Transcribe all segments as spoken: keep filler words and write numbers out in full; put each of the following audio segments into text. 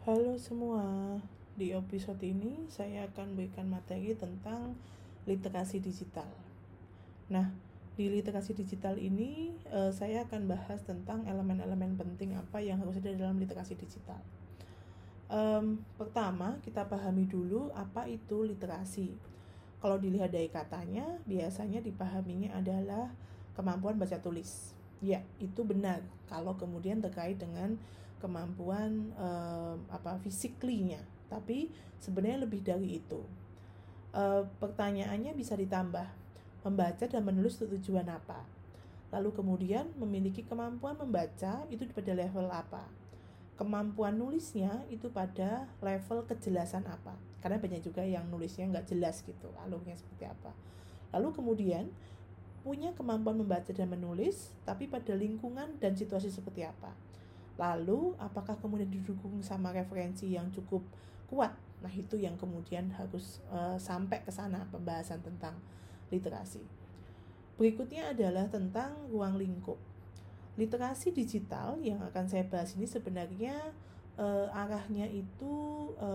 Halo semua, di episode ini saya akan memberikan materi tentang literasi digital. Nah, di literasi digital ini eh, saya akan bahas tentang elemen-elemen penting apa yang harus ada dalam literasi digital. Um, pertama, kita pahami dulu apa itu literasi. Kalau dilihat dari katanya, biasanya dipahaminya adalah kemampuan baca tulis. Ya, itu benar. Kalau kemudian terkait dengan kemampuan eh, apa fisiklinya, tapi sebenarnya lebih dari itu. Eh, pertanyaannya bisa ditambah, membaca dan menulis tujuan apa? Lalu kemudian memiliki kemampuan membaca itu pada level apa? Kemampuan nulisnya itu pada level kejelasan apa? Karena banyak juga yang nulisnya nggak jelas gitu, alurnya seperti apa. Lalu kemudian punya kemampuan membaca dan menulis, tapi pada lingkungan dan situasi seperti apa. Lalu, apakah kemudian didukung sama referensi yang cukup kuat? Nah, itu yang kemudian harus e, sampai ke sana pembahasan tentang literasi. Berikutnya adalah tentang ruang lingkup. Literasi digital yang akan saya bahas ini sebenarnya e, arahnya itu e,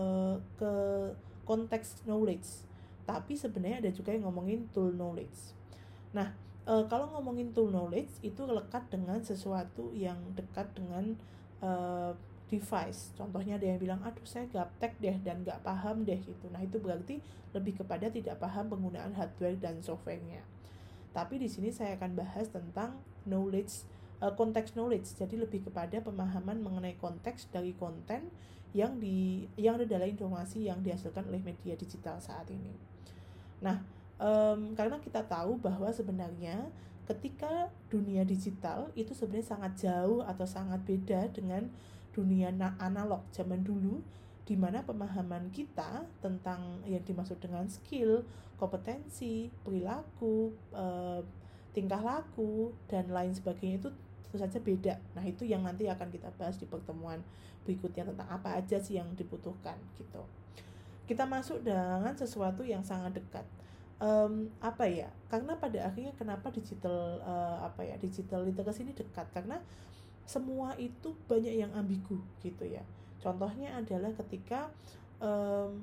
ke konteks knowledge. Tapi sebenarnya ada juga yang ngomongin tool knowledge. Nah, e, kalau ngomongin tool knowledge itu lekat dengan sesuatu yang dekat dengan e, device. Contohnya ada yang bilang, aduh saya gaptek deh dan gak paham deh gitu. Nah, itu berarti lebih kepada tidak paham penggunaan hardware dan softwarenya. Tapi di sini saya akan bahas tentang knowledge, e, konteks knowledge. Jadi lebih kepada pemahaman mengenai konteks dari konten yang di yang ada dalam informasi yang dihasilkan oleh media digital saat ini. Nah. Um, karena kita tahu bahwa sebenarnya ketika dunia digital itu sebenarnya sangat jauh atau sangat beda dengan dunia analog zaman dulu, di mana pemahaman kita tentang yang dimaksud dengan skill, kompetensi, perilaku, uh, tingkah laku, dan lain sebagainya itu tentu saja beda. Nah, itu yang nanti akan kita bahas di pertemuan berikutnya tentang apa aja sih yang dibutuhkan gitu. Kita masuk dengan sesuatu yang sangat dekat. Um, apa ya? Karena pada akhirnya kenapa digital uh, apa ya? Digital literasi ini dekat karena semua itu banyak yang ambigu gitu ya. Contohnya adalah ketika um,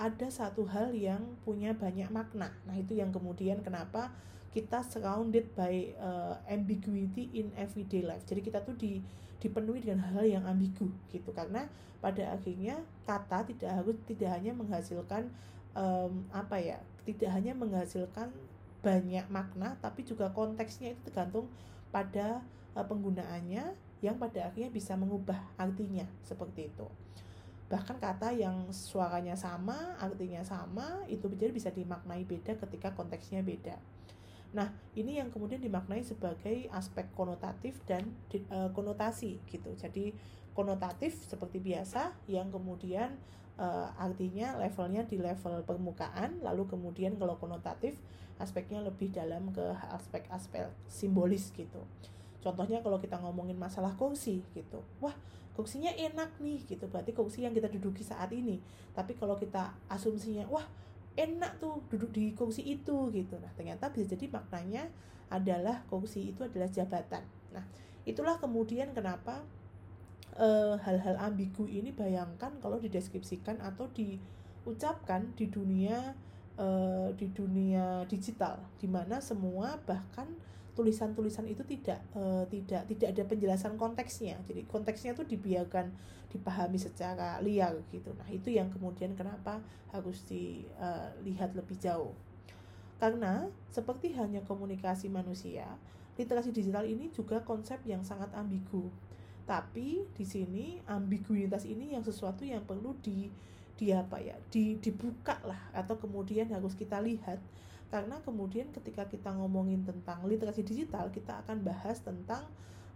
ada satu hal yang punya banyak makna. Nah, itu yang kemudian kenapa kita surrounded by uh, ambiguity in everyday life. Jadi kita tuh di, dipenuhi dengan hal yang ambigu gitu. Karena pada akhirnya kata tidak harus tidak hanya menghasilkan um, apa ya? tidak hanya menghasilkan banyak makna, tapi juga konteksnya itu tergantung pada penggunaannya yang pada akhirnya bisa mengubah artinya seperti itu. Bahkan kata yang suaranya sama, artinya sama, itu jadi bisa dimaknai beda ketika konteksnya beda. Nah, ini yang kemudian dimaknai sebagai aspek konotatif dan uh, konotasi gitu. Jadi konotatif seperti biasa yang kemudian uh, artinya levelnya di level permukaan, lalu kemudian kalau konotatif aspeknya lebih dalam ke aspek-aspek simbolis gitu. Contohnya kalau kita ngomongin masalah kursi gitu. Wah, kursinya enak nih gitu. Berarti kursi yang kita duduki saat ini. Tapi kalau kita asumsinya, wah enak tuh duduk di kursi itu gitu. Nah, ternyata bisa jadi maknanya adalah kursi itu adalah jabatan. Nah, itulah kemudian kenapa e, hal-hal ambigu ini bayangkan kalau dideskripsikan atau diucapkan di dunia e, di dunia digital, di mana semua bahkan tulisan-tulisan itu tidak e, tidak tidak ada penjelasan konteksnya. Jadi konteksnya itu dibiarkan dipahami secara liar gitu. Nah, itu yang kemudian kenapa harus dilihat e, lebih jauh. Karena seperti hanya komunikasi manusia, literasi digital ini juga konsep yang sangat ambigu. Tapi di sini ambiguitas ini yang sesuatu yang perlu di di apa ya? di dibuka lah atau kemudian harus kita lihat. Karena kemudian ketika kita ngomongin tentang literasi digital, kita akan bahas tentang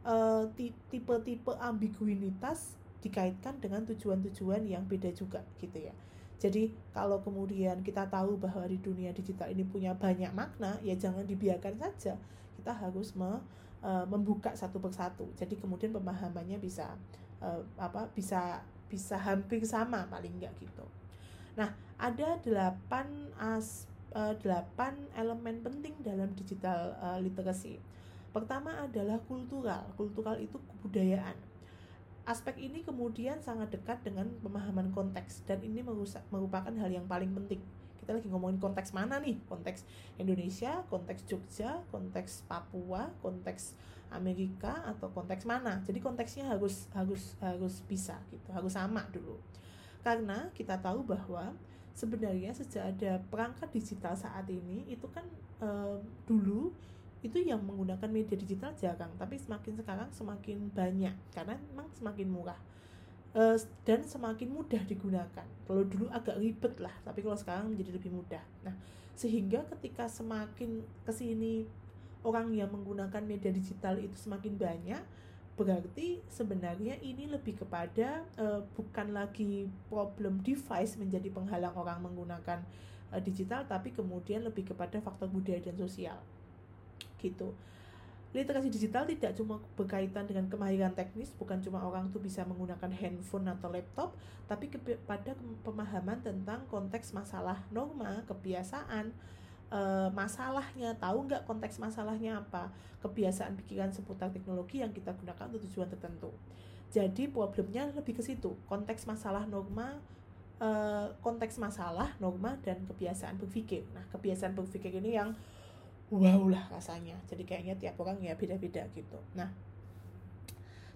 uh, tipe-tipe ambiguitas dikaitkan dengan tujuan-tujuan yang beda juga gitu ya. Jadi kalau kemudian kita tahu bahwa di dunia digital ini punya banyak makna, ya jangan dibiarkan saja. Kita harus me, uh, membuka satu persatu. Jadi kemudian pemahamannya bisa uh, apa bisa bisa hampir sama paling enggak gitu. Nah, ada delapan aspek delapan elemen penting dalam digital uh, literasi. Pertama adalah kultural. Kultural itu kebudayaan. Aspek ini kemudian sangat dekat dengan pemahaman konteks, dan ini merupakan hal yang paling penting. Kita lagi ngomongin konteks mana nih? Konteks Indonesia, konteks Jogja, konteks Papua, konteks Amerika, atau konteks mana? Jadi konteksnya harus harus harus bisa gitu, harus sama dulu. Karena kita tahu bahwa sebenarnya sejak ada perangkat digital saat ini, itu kan eh, dulu itu yang menggunakan media digital jarang, tapi semakin sekarang semakin banyak karena memang semakin murah e, dan semakin mudah digunakan. Kalau dulu agak ribet lah, tapi kalau sekarang menjadi lebih mudah. Nah, sehingga ketika semakin kesini orang yang menggunakan media digital itu semakin banyak, berarti sebenarnya ini lebih kepada e, bukan lagi problem device menjadi penghalang orang menggunakan e, digital, tapi kemudian lebih kepada faktor budaya dan sosial. Gitu. Literasi digital tidak cuma berkaitan dengan kemahiran teknis, bukan cuma orang itu bisa menggunakan handphone atau laptop, tapi kepada pemahaman tentang konteks masalah, norma, kebiasaan, e, masalahnya, tahu nggak konteks masalahnya apa, kebiasaan pikiran seputar teknologi yang kita gunakan untuk tujuan tertentu. Jadi problemnya lebih ke situ, konteks masalah, norma, e, konteks masalah, norma, dan kebiasaan berpikir. Nah, kebiasaan berpikir ini yang wow lah rasanya. Jadi kayaknya tiap orang ya beda-beda gitu. Nah,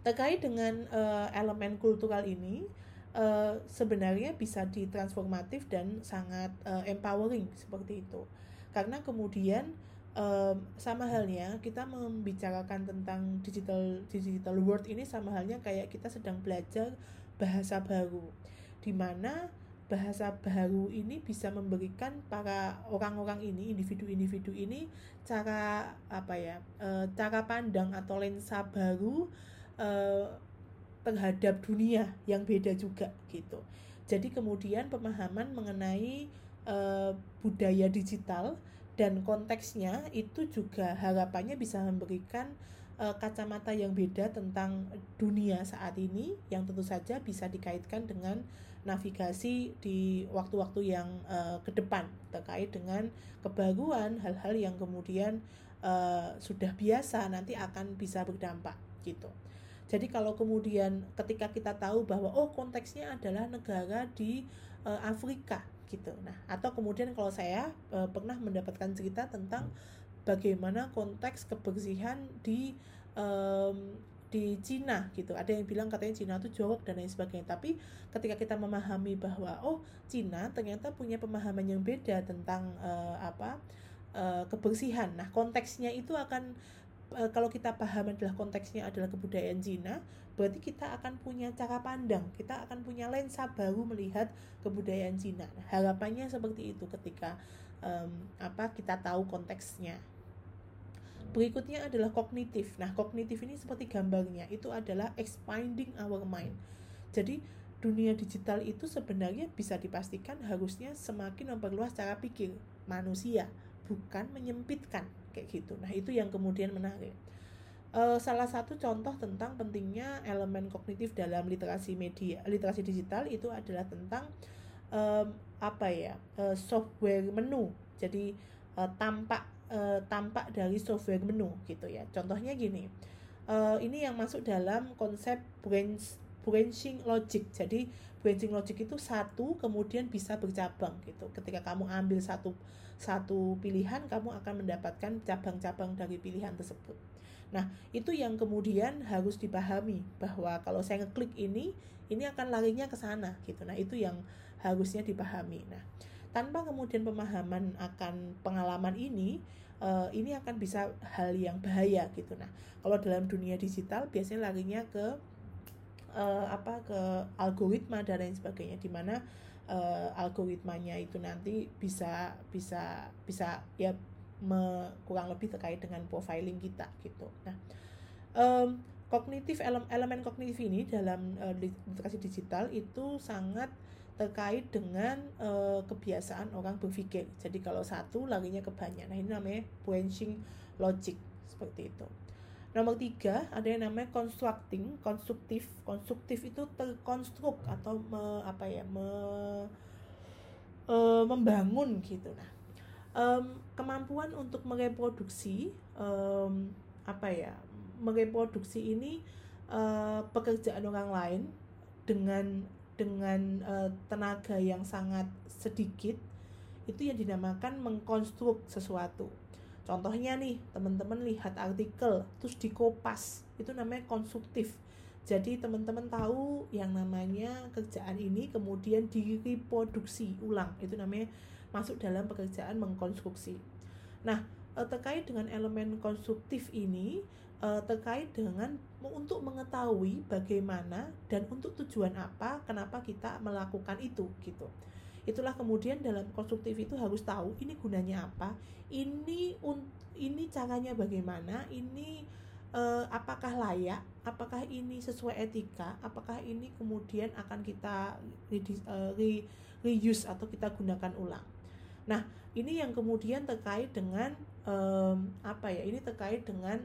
terkait dengan uh, elemen kultural ini uh, sebenarnya bisa ditransformatif dan sangat uh, empowering seperti itu. Karena kemudian uh, sama halnya kita membicarakan tentang digital digital world ini sama halnya kayak kita sedang belajar bahasa baru, di mana bahasa baru ini bisa memberikan para orang-orang ini, individu-individu ini cara apa ya, e, cara pandang atau lensa baru e, terhadap dunia yang beda juga gitu. Jadi kemudian pemahaman mengenai e, budaya digital dan konteksnya itu juga harapannya bisa memberikan kacamata yang beda tentang dunia saat ini, yang tentu saja bisa dikaitkan dengan navigasi di waktu-waktu yang uh, ke depan terkait dengan kebaruan, hal-hal yang kemudian uh, sudah biasa nanti akan bisa berdampak gitu. Jadi kalau kemudian ketika kita tahu bahwa oh konteksnya adalah negara di uh, Afrika gitu. Nah, atau kemudian kalau saya uh, pernah mendapatkan cerita tentang bagaimana konteks kebersihan di um, di Cina gitu. Ada yang bilang katanya Cina itu jorok dan lain sebagainya. Tapi ketika kita memahami bahwa oh Cina ternyata punya pemahaman yang beda tentang uh, apa uh, kebersihan. Nah konteksnya itu akan uh, kalau kita paham adalah konteksnya adalah kebudayaan Cina, berarti kita akan punya cara pandang, kita akan punya lensa baru melihat kebudayaan Cina. Nah, harapannya seperti itu ketika um, apa kita tahu konteksnya. Berikutnya adalah kognitif. Nah, kognitif ini seperti gambarnya, itu adalah expanding our mind. Jadi, dunia digital itu sebenarnya bisa dipastikan harusnya semakin memperluas cara pikir manusia, bukan menyempitkan, kayak gitu. Nah, itu yang kemudian menarik. E, salah satu contoh tentang pentingnya elemen kognitif dalam literasi media, literasi digital itu adalah tentang e, apa ya, e, software menu. Jadi, e, tampak E, tampak dari software menu gitu ya. Contohnya gini, e, ini yang masuk dalam konsep branch, branching logic. Jadi branching logic itu satu kemudian bisa bercabang gitu. Ketika kamu ambil satu satu pilihan, kamu akan mendapatkan cabang-cabang dari pilihan tersebut. Nah, itu yang kemudian harus dipahami bahwa kalau saya ngeklik ini, ini akan larinya ke sana gitu. Nah, itu yang harusnya dipahami. Nah, tanpa kemudian pemahaman akan pengalaman ini, uh, ini akan bisa hal yang bahaya gitu. Nah, kalau dalam dunia digital biasanya larinya ke uh, apa ke algoritma dan lain sebagainya, di mana uh, algoritmanya itu nanti bisa bisa bisa ya me, kurang lebih terkait dengan profiling kita gitu. Nah, um, kognitif elemen, elemen kognitif ini dalam uh, literasi digital itu sangat terkait dengan e, kebiasaan orang berpikir. Jadi kalau satu larinya ke banyak. Nah, ini namanya branching logic seperti itu. Nomor tiga ada yang namanya constructing, konstruktif. Konstruktif itu terkonstruk atau me, apa ya me, e, membangun gitu. Nah, e, kemampuan untuk mereproduksi e, apa ya mereproduksi ini uh, pekerjaan orang lain dengan dengan uh, tenaga yang sangat sedikit, itu yang dinamakan mengkonstruk sesuatu. Contohnya nih, teman-teman lihat artikel terus dikopas, itu namanya konstruktif. Jadi teman-teman tahu yang namanya kerjaan ini kemudian direproduksi ulang, itu namanya masuk dalam pekerjaan mengkonstruksi. Nah, terkait dengan elemen konstruktif ini, terkait dengan untuk mengetahui bagaimana dan untuk tujuan apa, kenapa kita melakukan itu, gitu. Itulah kemudian dalam konstruktif itu harus tahu ini gunanya apa, ini ini caranya bagaimana, ini Uh, apakah layak, apakah ini sesuai etika, apakah ini kemudian akan kita reuse atau kita gunakan ulang. Nah, ini yang kemudian terkait dengan um, apa ya? Ini terkait dengan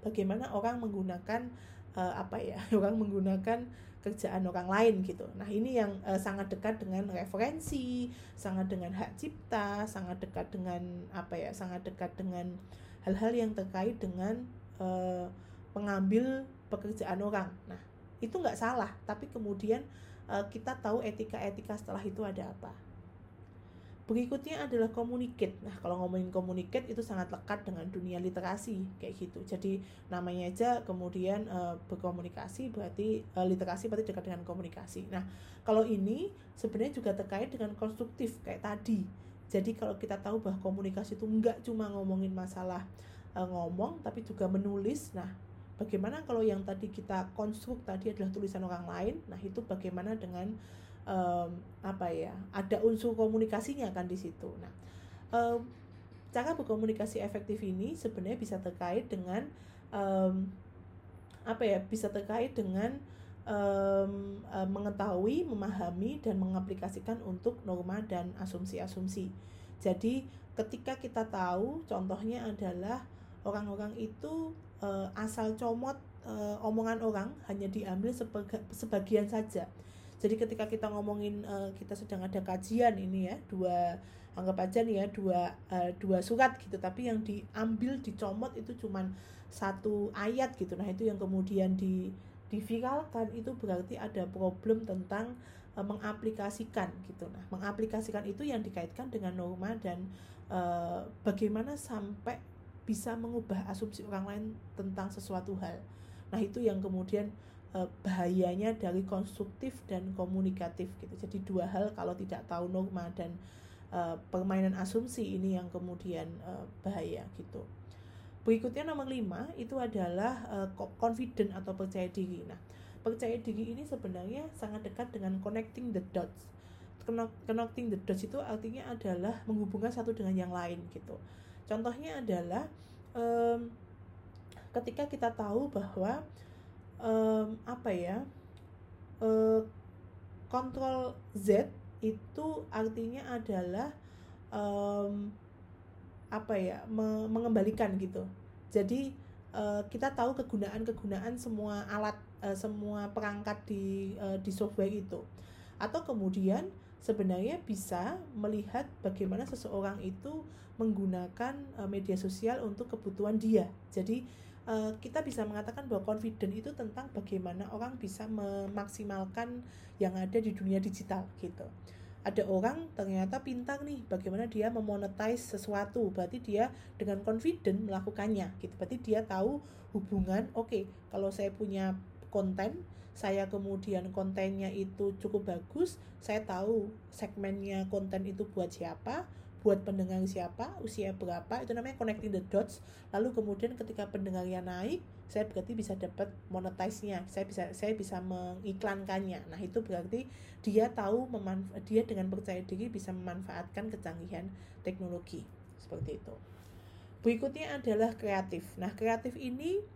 bagaimana orang menggunakan uh, apa ya? Orang menggunakan kerjaan orang lain gitu. Nah, ini yang uh, sangat dekat dengan referensi, sangat dengan hak cipta, sangat dekat dengan apa ya? Sangat dekat dengan hal-hal yang terkait dengan Uh, pengambil pekerjaan orang. Nah, itu nggak salah, tapi kemudian uh, kita tahu etika-etika setelah itu ada apa. Berikutnya adalah communicate. Nah, kalau ngomongin communicate itu sangat lekat dengan dunia literasi kayak gitu. Jadi namanya aja kemudian uh, berkomunikasi berarti uh, literasi berarti dekat dengan komunikasi. Nah, kalau ini sebenarnya juga terkait dengan konstruktif kayak tadi. Jadi kalau kita tahu bahwa komunikasi itu nggak cuma ngomongin masalah ngomong, tapi juga menulis. Nah, bagaimana kalau yang tadi kita konstruk tadi adalah tulisan orang lain? Nah, itu bagaimana dengan um, apa ya? Ada unsur komunikasinya kan di situ. Nah, um, cara berkomunikasi efektif ini sebenarnya bisa terkait dengan um, apa ya? Bisa terkait dengan um, mengetahui, memahami, dan mengaplikasikan untuk norma dan asumsi-asumsi. Jadi, ketika kita tahu, contohnya adalah orang-orang itu e, asal comot e, omongan orang, hanya diambil sebaga, sebagian saja. Jadi ketika kita ngomongin e, kita sedang ada kajian ini ya, dua anggap aja nih ya dua e, dua surat gitu, tapi yang diambil dicomot itu cuman satu ayat gitu. Nah, itu yang kemudian di diviralkan, itu berarti ada problem tentang e, mengaplikasikan gitu. Nah, mengaplikasikan itu yang dikaitkan dengan norma dan e, bagaimana sampai bisa mengubah asumsi orang lain tentang sesuatu hal. Nah, itu yang kemudian e, bahayanya dari konstruktif dan komunikatif gitu. Jadi dua hal kalau tidak tahu norma dan e, permainan asumsi ini yang kemudian e, bahaya gitu. Berikutnya nomor lima itu adalah e, confident atau percaya diri. Nah, percaya diri ini sebenarnya sangat dekat dengan connecting the dots. Connecting the dots itu artinya adalah menghubungkan satu dengan yang lain gitu. Contohnya adalah um, ketika kita tahu bahwa um, apa ya uh, kontrol Z itu artinya adalah um, apa ya me- mengembalikan gitu. Jadi uh, kita tahu kegunaan-kegunaan semua alat uh, semua perangkat di uh, di software itu. Atau kemudian sebenarnya bisa melihat bagaimana seseorang itu menggunakan media sosial untuk kebutuhan dia. Jadi kita bisa mengatakan bahwa confident itu tentang bagaimana orang bisa memaksimalkan yang ada di dunia digital gitu. Ada orang ternyata pintar nih, bagaimana dia memonetize sesuatu, berarti dia dengan confident melakukannya gitu. Berarti dia tahu hubungan, oke, okay, kalau saya punya konten, saya kemudian kontennya itu cukup bagus, saya tahu segmennya konten itu buat siapa, buat pendengar siapa, usia berapa, itu namanya connecting the dots. Lalu kemudian ketika pendengarnya naik, saya berarti bisa dapat monetize-nya, saya bisa saya bisa mengiklankannya. Nah, itu berarti dia tahu memanfa- dia dengan percaya diri bisa memanfaatkan kecanggihan teknologi seperti itu. Berikutnya adalah kreatif. Nah, kreatif ini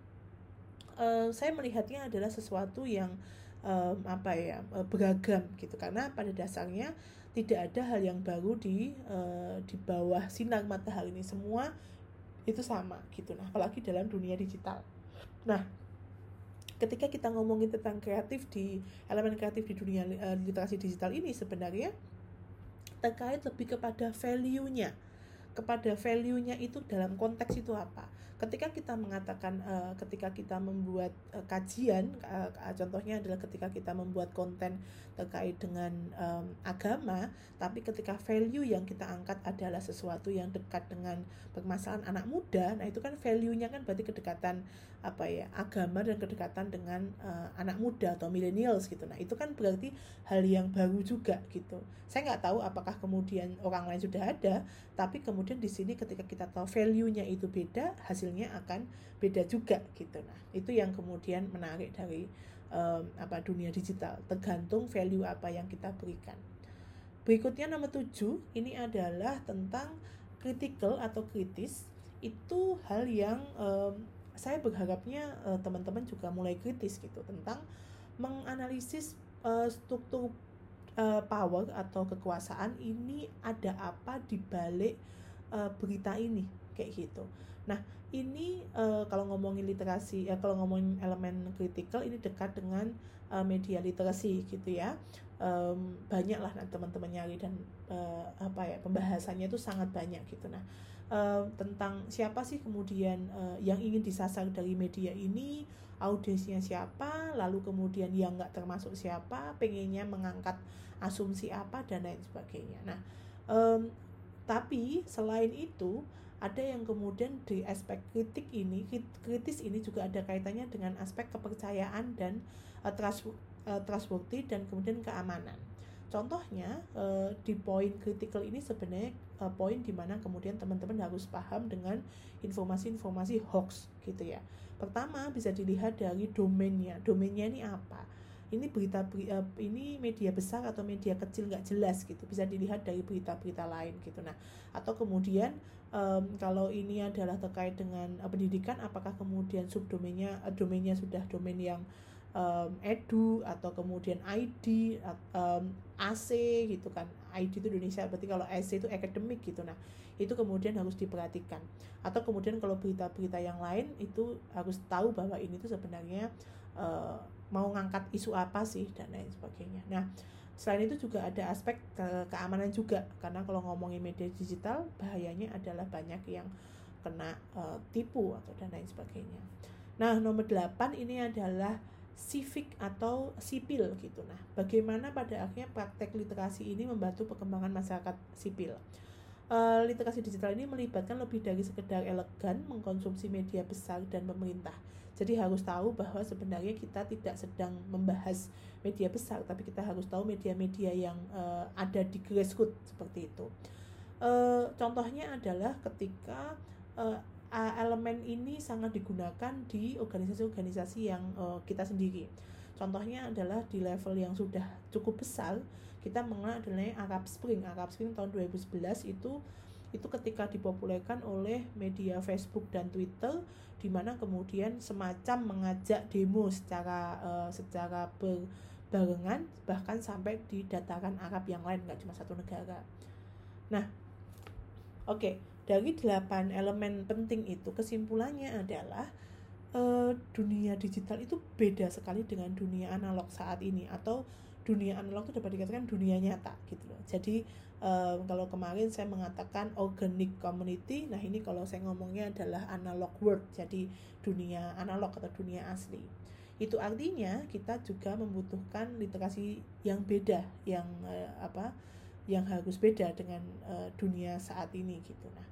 Uh, saya melihatnya adalah sesuatu yang um, apa ya beragam gitu, karena pada dasarnya tidak ada hal yang baru di uh, di bawah sinar matahari ini, semua itu sama gitu. Nah, apalagi dalam dunia digital. Nah, ketika kita ngomongin tentang kreatif di elemen kreatif di dunia uh, literasi digital ini sebenarnya terkait lebih kepada value-nya. kepada value-nya itu dalam konteks itu apa. Ketika kita mengatakan, uh, ketika kita membuat uh, kajian, uh, contohnya adalah ketika kita membuat konten terkait dengan um, agama, tapi ketika value yang kita angkat adalah sesuatu yang dekat dengan permasalahan anak muda, nah itu kan value-nya kan berarti kedekatan apa ya, agama dan kedekatan dengan uh, anak muda atau millennials gitu. Nah itu kan berarti hal yang baru juga gitu. Saya nggak tahu apakah kemudian orang lain sudah ada, tapi kemudian di sini ketika kita tahu value-nya itu beda, hasilnya akan beda juga gitu. Nah itu yang kemudian menarik dari um, apa dunia digital, tergantung value apa yang kita berikan. Berikutnya nomor tujuh, ini adalah tentang critical atau kritis. Itu hal yang um, saya berharapnya uh, teman-teman juga mulai kritis gitu, tentang menganalisis uh, struktur uh, power atau kekuasaan ini, ada apa di balik uh, berita ini kayak gitu. Nah ini uh, kalau ngomongin literasi, ya, kalau ngomongin elemen kritikal ini dekat dengan uh, media literasi gitu ya. Um, banyak lah teman-teman nyari dan uh, apa ya pembahasannya itu sangat banyak gitu. Nah uh, tentang siapa sih kemudian uh, yang ingin disasar dari media ini, audiensnya siapa, lalu kemudian yang nggak termasuk siapa, pengennya mengangkat asumsi apa dan lain sebagainya. Nah um, tapi selain itu ada yang kemudian di aspek kritik ini, kritis ini juga ada kaitannya dengan aspek kepercayaan dan uh, trust, uh, trustworthy dan kemudian keamanan. Contohnya uh, di poin kritikal ini sebenarnya uh, poin dimana kemudian teman-teman harus paham dengan informasi-informasi hoax gitu ya. Pertama bisa dilihat dari domainnya, domainnya ini apa? Ini berita ini media besar atau media kecil nggak jelas gitu, bisa dilihat dari berita-berita lain gitu. Nah atau kemudian um, kalau ini adalah terkait dengan uh, pendidikan, apakah kemudian subdomainnya uh, domainnya sudah domain yang um, edu atau kemudian I D, um, A C gitu kan. I D itu Indonesia, berarti kalau A C itu akademik gitu. Nah itu kemudian harus diperhatikan. Atau kemudian kalau berita-berita yang lain itu harus tahu bahwa ini tuh sebenarnya uh, mau ngangkat isu apa sih dan lain sebagainya. Nah selain itu juga ada aspek ke- keamanan juga, karena kalau ngomongin media digital bahayanya adalah banyak yang kena uh, tipu atau dan lain sebagainya. Nah nomor delapan ini adalah civic atau sipil gitu. Nah bagaimana pada akhirnya praktek literasi ini membantu perkembangan masyarakat sipil. Uh, literasi digital ini melibatkan lebih dari sekedar elegan mengkonsumsi media besar dan pemerintah. Jadi harus tahu bahwa sebenarnya kita tidak sedang membahas media besar, tapi kita harus tahu media-media yang uh, ada di grassroots seperti itu. Uh, contohnya adalah ketika uh, elemen ini sangat digunakan di organisasi-organisasi yang uh, kita sendiri. Contohnya adalah di level yang sudah cukup besar, kita mengenal adanya Arab Spring. Arab Spring tahun dua ribu sebelas itu itu ketika dipopulerkan oleh media Facebook dan Twitter, di mana kemudian semacam mengajak demo secara uh, secara berbarengan, bahkan sampai di dataran Arab yang lain, nggak cuma satu negara. Nah, oke, okay. Dari delapan elemen penting itu kesimpulannya adalah Uh, dunia digital itu beda sekali dengan dunia analog saat ini, atau dunia analog itu dapat dikatakan dunia nyata gitu loh. Jadi uh, kalau kemarin saya mengatakan organic community, nah ini kalau saya ngomongnya adalah analog world, jadi dunia analog atau dunia asli. Itu artinya kita juga membutuhkan literasi yang beda, yang uh, apa, yang harus beda dengan uh, dunia saat ini gitu. Nah.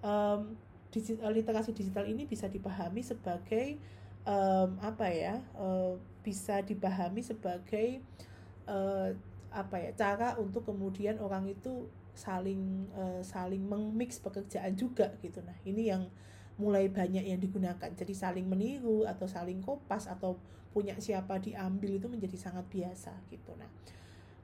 Um, Digital, literasi digital ini bisa dipahami sebagai um, apa ya uh, bisa dipahami sebagai uh, apa ya cara untuk kemudian orang itu saling uh, saling meng-mix pekerjaan juga gitu. Nah ini yang mulai banyak yang digunakan, jadi saling meniru atau saling kopas atau punya siapa diambil itu menjadi sangat biasa gitu. Nah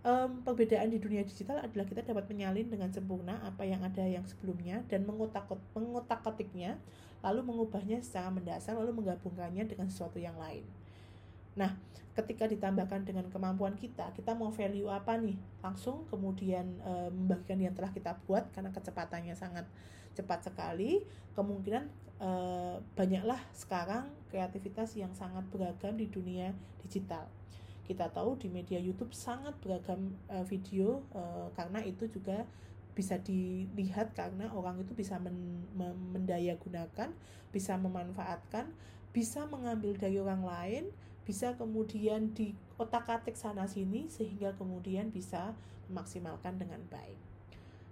Um, perbedaan di dunia digital adalah kita dapat menyalin dengan sempurna apa yang ada yang sebelumnya dan mengotak-kotiknya, lalu mengubahnya secara mendasar, lalu menggabungkannya dengan sesuatu yang lain. Nah, ketika ditambahkan dengan kemampuan kita, kita mau value apa nih? Langsung kemudian um, membagikan yang telah kita buat, karena kecepatannya sangat cepat sekali. Kemungkinan um, banyaklah sekarang kreativitas yang sangat beragam di dunia digital. Kita tahu di media YouTube sangat beragam uh, video uh, karena itu juga bisa dilihat karena orang itu bisa men, mendaya gunakan, bisa memanfaatkan, bisa mengambil dari orang lain, bisa kemudian di otak-atik sana sini sehingga kemudian bisa memaksimalkan dengan baik.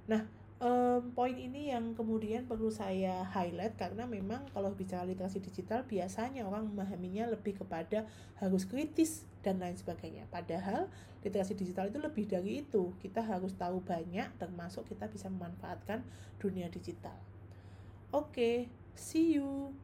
Nah, Um, poin ini yang kemudian perlu saya highlight karena memang kalau bicara literasi digital biasanya orang memahaminya lebih kepada harus kritis dan lain sebagainya. Padahal literasi digital itu lebih dari itu. Kita harus tahu banyak termasuk kita bisa memanfaatkan dunia digital. Oke, see you.